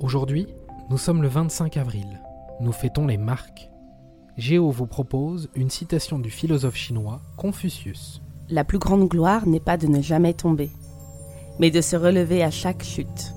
Aujourd'hui, nous sommes le 25 avril. Nous fêtons les marques. Géo vous propose une citation du philosophe chinois Confucius. La plus grande gloire n'est pas de ne jamais tomber, mais de se relever à chaque chute.